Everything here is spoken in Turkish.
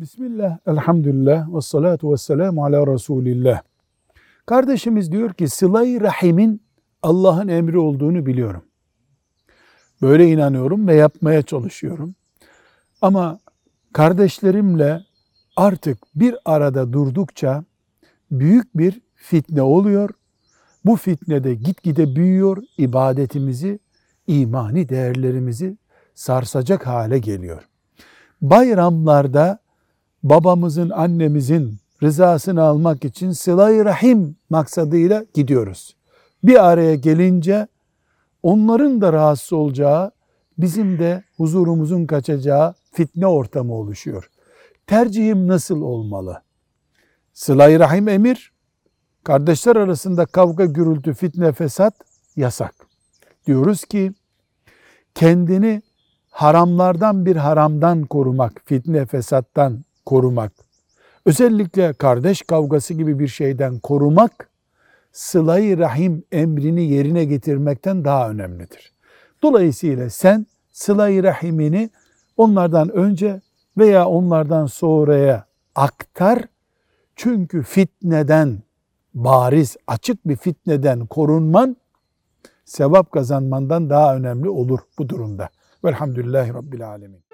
Bismillah, elhamdülillah, ve salatu ve selamu ala Resulillah. Kardeşimiz diyor ki, sıla-i rahimin Allah'ın emri olduğunu biliyorum. Böyle inanıyorum ve yapmaya çalışıyorum. Ama kardeşlerimle artık bir arada durdukça büyük bir fitne oluyor. Bu fitne de gitgide büyüyor, ibadetimizi, imani değerlerimizi sarsacak hale geliyor. Bayramlarda babamızın, annemizin rızasını almak için sıla-i rahim maksadıyla gidiyoruz. Bir araya gelince onların da rahatsız olacağı, bizim de huzurumuzun kaçacağı fitne ortamı oluşuyor. Tercihim nasıl olmalı? Sıla-i rahim emir, kardeşler arasında kavga, gürültü, fitne, fesat yasak. Diyoruz ki kendini haramlardan bir haramdan korumak, fitne, fesattan korumak, özellikle kardeş kavgası gibi bir şeyden korumak, sıla-i rahim emrini yerine getirmekten daha önemlidir. Dolayısıyla sen sıla-i rahimini onlardan önce veya onlardan sonraya aktar. Çünkü fitneden, bariz, açık bir fitneden korunman, sevap kazanmandan daha önemli olur bu durumda. Velhamdülillahi Rabbil Alemin.